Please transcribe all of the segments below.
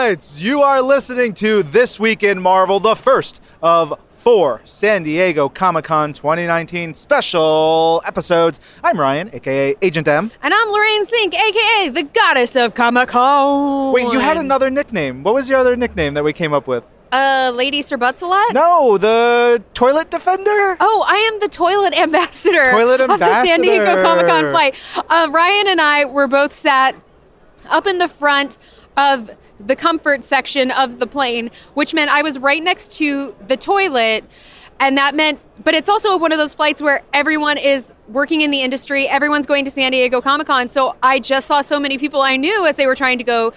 Knights! You are listening to This Week in Marvel, the first of 4 San Diego Comic-Con 2019 special episodes. I'm Ryan, a.k.a. Agent M. And I'm Lorraine Cink, a.k.a. the Goddess of Comic-Con. Wait, you had another nickname. What was your other nickname that we came up with? Lady Sir Butts-a-Lot? No, the Toilet Defender? Oh, I am the Toilet Ambassador. Toilet Ambassador. Of the San Diego Comic-Con flight. Ryan and I were both sat up in the front of the comfort section of the plane, which meant I was right next to the toilet, and that meant, but it's also one of those flights where everyone is working in the industry, everyone's going to San Diego Comic-Con, so I just saw so many people I knew as they were trying to go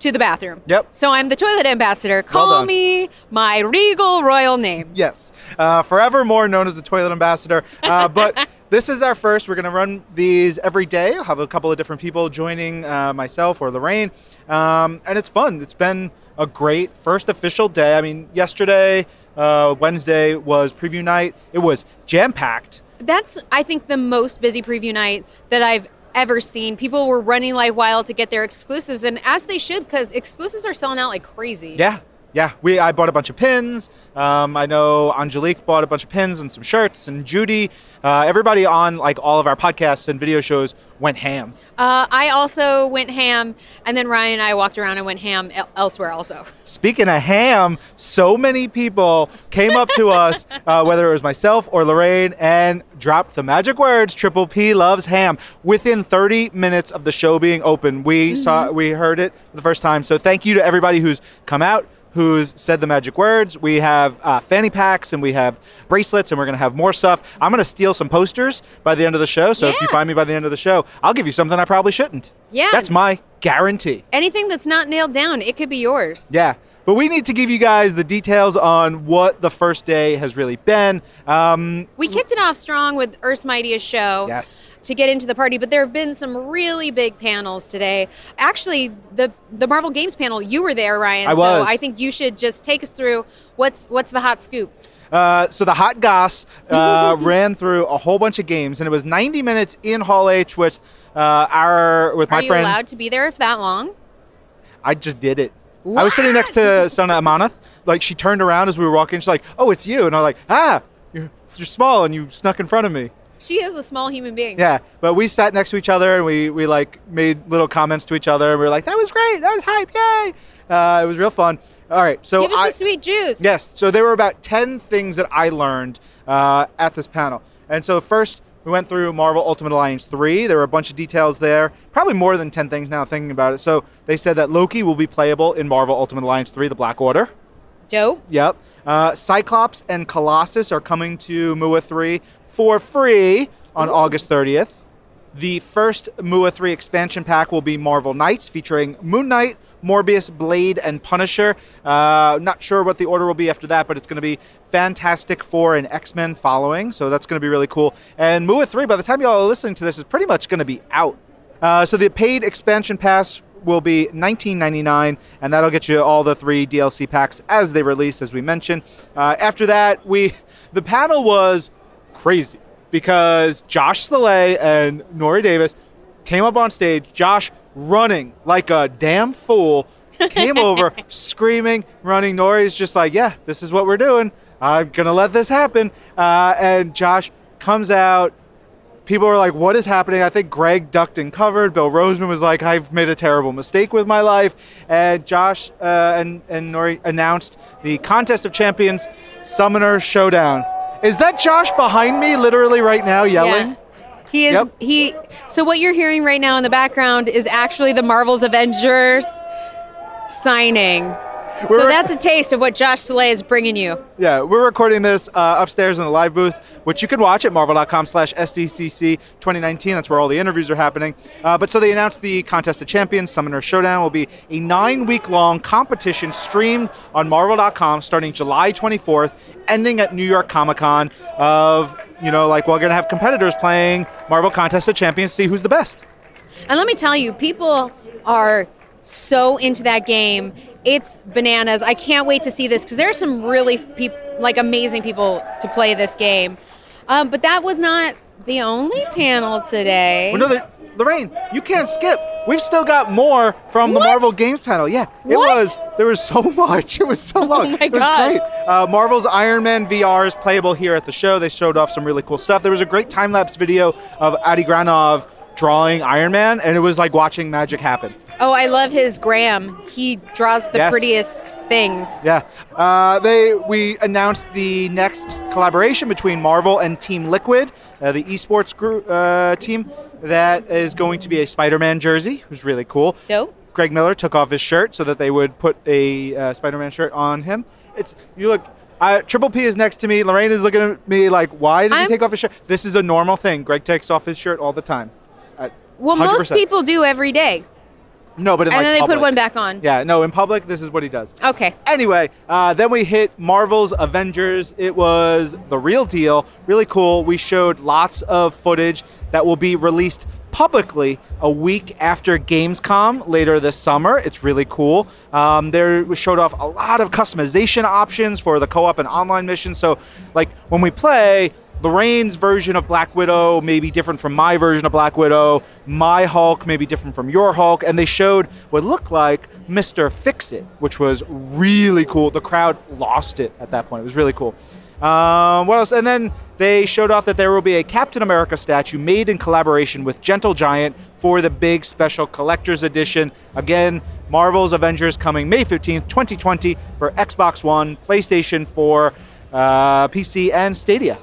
to the bathroom. Yep. So I'm the Toilet Ambassador. Call me my regal royal name. Yes. Forevermore known as the Toilet Ambassador. But this is our first. We're going to run these every day. I'll have a couple of different people joining myself or Lorraine. And it's fun. It's been a great first official day. I mean, yesterday, Wednesday, was preview night. It was jam-packed. That's, I think, the most busy preview night that I've ever seen. People were running like wild to get their exclusives, and as they should, because exclusives are selling out like crazy. Yeah. I bought a bunch of pins. I know Angelique bought a bunch of pins and some shirts, and Judy. Everybody on like all of our podcasts and video shows went ham. I also went ham, and then Ryan and I walked around and went ham elsewhere also. Speaking of ham, so many people came up to us, whether it was myself or Lorraine, and dropped the magic words, Triple P Loves Ham. Within 30 minutes of the show being open, we heard it for the first time. So thank you to everybody who's come out, who's said the magic words. We have fanny packs, and we have bracelets, and we're going to have more stuff. I'm going to steal some posters by the end of the show, so if you find me by the end of the show, I'll give you something I probably shouldn't. Yeah. That's my guarantee. Anything that's not nailed down, it could be yours. Yeah. But we need to give you guys the details on what the first day has really been. We kicked it off strong with Earth's Mightiest Show. Yes. To get into the party, but there have been some really big panels today. Actually, the Marvel Games panel, you were there, Ryan. I was. So I think you should just take us through what's the hot scoop. So the hot goss ran through a whole bunch of games, and it was 90 minutes in Hall H with my friend. Are you allowed to be there if that long? I just did it. What? I was sitting next to Sana Amanath. Like, she turned around as we were walking. She's like, "Oh, it's you," and I'm like, "Ah, you're small, and you snuck in front of me." She is a small human being. Yeah, but we sat next to each other, and we like made little comments to each other, and we were like, "That was great! That was hype! Yay!" It was real fun. All right, so give us the sweet juice. Yes, so there were about 10 things that I learned at this panel, and so first we went through Marvel Ultimate Alliance 3. There were a bunch of details there, probably more than 10 things now thinking about it. So they said that Loki will be playable in Marvel Ultimate Alliance 3, the Black Order. Dope. Yep. Cyclops and Colossus are coming to MUA 3 for free on August 30th. The first MUA 3 expansion pack will be Marvel Knights, featuring Moon Knight, Morbius, Blade, and Punisher. Not sure what the order will be after that, but it's going to be Fantastic Four and X-Men following, so that's going to be really cool. And MUA 3, by the time y'all are listening to this, is pretty much going to be out. So the paid expansion pass will be $19.99, and that'll get you all the 3 DLC packs as they release, as we mentioned. After that, the panel was crazy, because Josh Saleh and Nori Davis came up on stage. Josh, running like a damn fool, came over, screaming, running. Nori's just like, "Yeah, this is what we're doing. I'm going to let this happen." And Josh comes out. People were like, "What is happening?" I think Greg ducked and covered. Bill Roseman was like, "I've made a terrible mistake with my life." And Josh and Nori announced the Contest of Champions Summoner Showdown. Is that Josh behind me literally right now yelling? Yeah. He is. Yep. So what you're hearing right now in the background is actually the Marvel's Avengers signing. So that's a taste of what Josh Saleh is bringing you. Yeah, we're recording this upstairs in the live booth, which you can watch at marvel.com/SDCC2019. That's where all the interviews are happening. But so they announced the Contest of Champions Summoner Showdown will be a 9-week-long competition streamed on marvel.com starting July 24th, ending at New York Comic-Con of, we're going to have competitors playing Marvel Contest of Champions, see who's the best. And let me tell you, people are so into that game. It's bananas. I can't wait to see this, because there are some really amazing people to play this game. But that was not the only panel today. Well, no, Lorraine, you can't skip. We've still got more from the Marvel Games panel. Yeah, there was so much. It was so long. Oh my gosh. It was great. Marvel's Iron Man VR is playable here at the show. They showed off some really cool stuff. There was a great time-lapse video of Adi Granov drawing Iron Man, and it was like watching magic happen. Oh, I love his Graham. He draws the prettiest things. Yeah. We announced the next collaboration between Marvel and Team Liquid, the esports group team. That is going to be a Spider-Man jersey, who's really cool. Dope. Greg Miller took off his shirt so that they would put a Spider-Man shirt on him. Triple P is next to me. Lorraine is looking at me like, why did he take off his shirt? This is a normal thing. Greg takes off his shirt all the time. Well, 100%. Most people do every day. No, but then they put one back on. Yeah, no, in public, this is what he does. Okay. Anyway, then we hit Marvel's Avengers. It was the real deal. Really cool. We showed lots of footage that will be released publicly a week after Gamescom later this summer. It's really cool. They showed off a lot of customization options for the co-op and online missions. So, like, when we play, Lorraine's version of Black Widow may be different from my version of Black Widow. My Hulk may be different from your Hulk. And they showed what looked like Mr. Fix-It, which was really cool. The crowd lost it at that point. It was really cool. What else? And then they showed off that there will be a Captain America statue made in collaboration with Gentle Giant for the big special collector's edition. Again, Marvel's Avengers coming May 15th, 2020 for Xbox One, PlayStation 4, PC, and Stadia.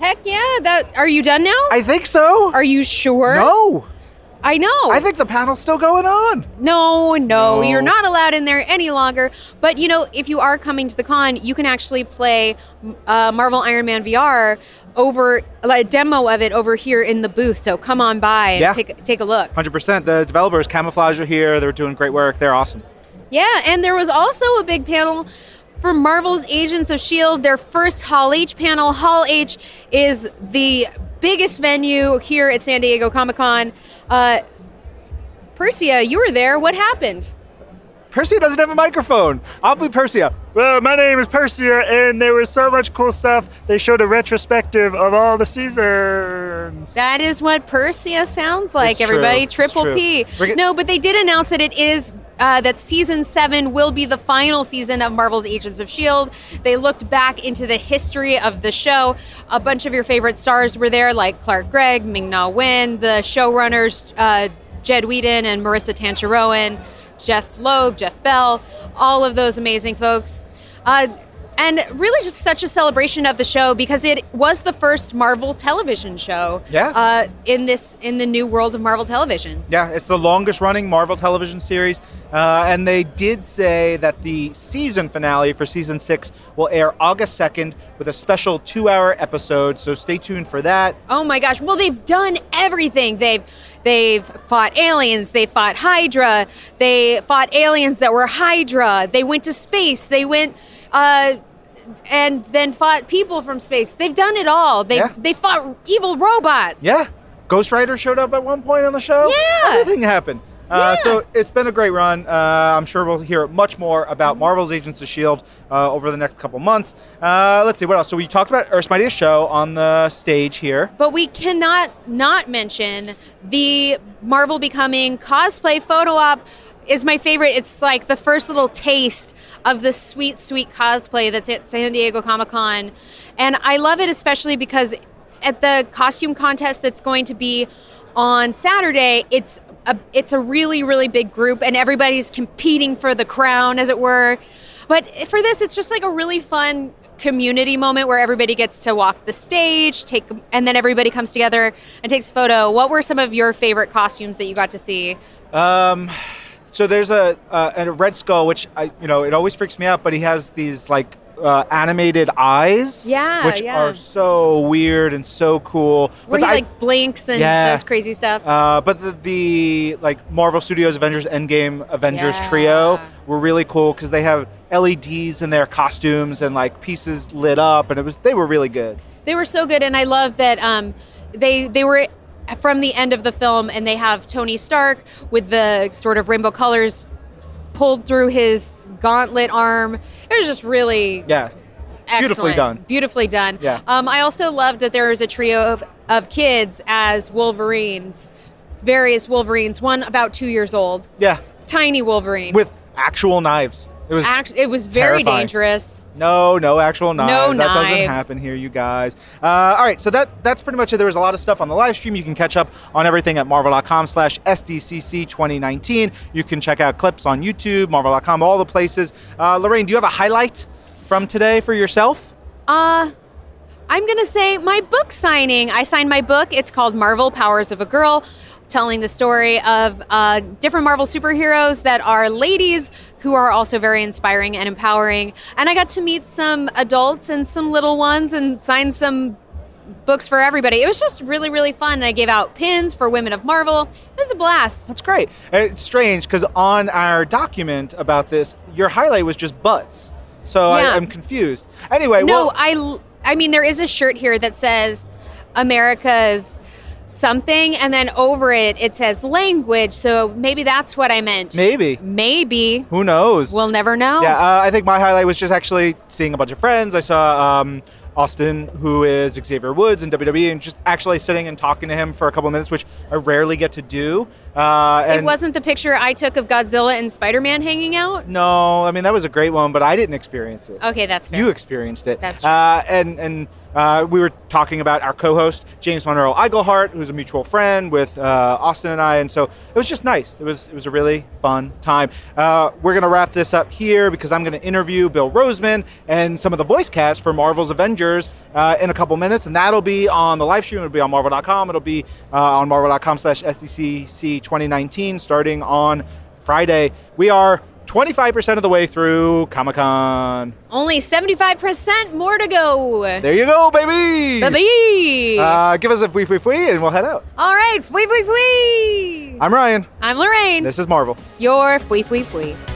Heck yeah. Are you done now? I think so. Are you sure? No. I know. I think the panel's still going on. No, you're not allowed in there any longer. But, you know, if you are coming to the con, you can actually play Marvel Iron Man VR a demo of it over here in the booth. So come on by and take a look. 100%. The developers, Camouflage, are here. They're doing great work. They're awesome. Yeah, and there was also a big panel for Marvel's Agents of S.H.I.E.L.D., their first Hall H panel. Hall H is the biggest venue here at San Diego Comic-Con. Persia, you were there. What happened? Persia doesn't have a microphone. I'll be Persia. Well, my name is Persia, and there was so much cool stuff. They showed a retrospective of all the seasons. That is what Persia sounds like, it's everybody. True. Triple P. No, but they did announce that it is... that season 7 will be the final season of Marvel's Agents of S.H.I.E.L.D. They looked back into the history of the show. A bunch of your favorite stars were there, like Clark Gregg, Ming-Na Wen, the showrunners Jed Whedon and Marissa Tancherowen, Jeff Loeb, Jeff Bell, all of those amazing folks. And really just such a celebration of the show because it was the first Marvel television show in the new world of Marvel television. Yeah, it's the longest running Marvel television series. And they did say that the season finale for season 6 will air August 2nd with a special 2-hour episode. So stay tuned for that. Oh my gosh. Well, they've done everything. They've fought aliens. They fought Hydra. They fought aliens that were Hydra. They went to space. They went... and then fought people from space. They've done it all. They fought evil robots. Yeah. Ghost Rider showed up at one point on the show. Yeah. Everything happened. So it's been a great run. I'm sure we'll hear much more about Marvel's Agents of S.H.I.E.L.D. Over the next couple months. Let's see, what else? So we talked about Earth's Mightiest Show on the stage here. But we cannot not mention the Marvel Becoming cosplay photo op. Is my favorite. It's like the first little taste of the sweet, sweet cosplay that's at San Diego Comic-Con. And I love it especially because at the costume contest that's going to be on Saturday, it's a really, really big group and everybody's competing for the crown, as it were. But for this, it's just like a really fun community moment where everybody gets to walk the stage, and then everybody comes together and takes a photo. What were some of your favorite costumes that you got to see? So there's a Red Skull, which it always freaks me out, but he has these like animated eyes, are so weird and so cool. Where he like blinks and does crazy stuff. But the like Marvel Studios Avengers Endgame Avengers trio were really cool because they have LEDs in their costumes and like pieces lit up, and they were really good. They were so good, and I love that they were from the end of the film, and they have Tony Stark with the sort of rainbow colors pulled through his gauntlet arm. It was just really excellent. Beautifully done. Yeah. I also loved that there was a trio of kids as Wolverines various Wolverines, one about 2 years old. Yeah. Tiny Wolverine. With actual knives. It was very terrifying. Dangerous. No actual knives. That doesn't happen here, you guys. All right, so that's pretty much it. There was a lot of stuff on the live stream. You can catch up on everything at marvel.com/SDCC2019. You can check out clips on YouTube, marvel.com, all the places. Lorraine, do you have a highlight from today for yourself? I'm going to say my book signing. I signed my book. It's called Marvel Powers of a Girl, telling the story of different Marvel superheroes that are ladies who are also very inspiring and empowering. And I got to meet some adults and some little ones and sign some books for everybody. It was just really, really fun. I gave out pins for Women of Marvel. It was a blast. That's great. It's strange because on our document about this, your highlight was just butts. So yeah. I'm confused. Anyway. No, well, I mean, there is a shirt here that says America's something, and then over it says language, so maybe that's what I meant. Maybe. Who knows? We'll never know. Yeah, I think my highlight was just actually seeing a bunch of friends. I saw Austin, who is Xavier Woods in WWE, and just actually sitting and talking to him for a couple of minutes, which I rarely get to do. It wasn't the picture I took of Godzilla and Spider-Man hanging out? No, I mean, that was a great one, but I didn't experience it. Okay, that's fair. You experienced it. That's true. And we were talking about our co-host, James Monroe Eigelhart, who's a mutual friend with Austin and I. And so it was just nice. It was a really fun time. We're going to wrap this up here because I'm going to interview Bill Roseman and some of the voice cast for Marvel's Avengers in a couple minutes. And that'll be on the live stream. It'll be on Marvel.com. It'll be on Marvel.com/SDCC2019 starting on Friday. We are 25% of the way through Comic-Con. Only 75% more to go. There you go, baby. Baby. Give us a fwee, fwee, fwee, and we'll head out. All right, fwee, fwee, fwee. I'm Ryan. I'm Lorraine. This is Marvel. Your fwee, fwee, fwee.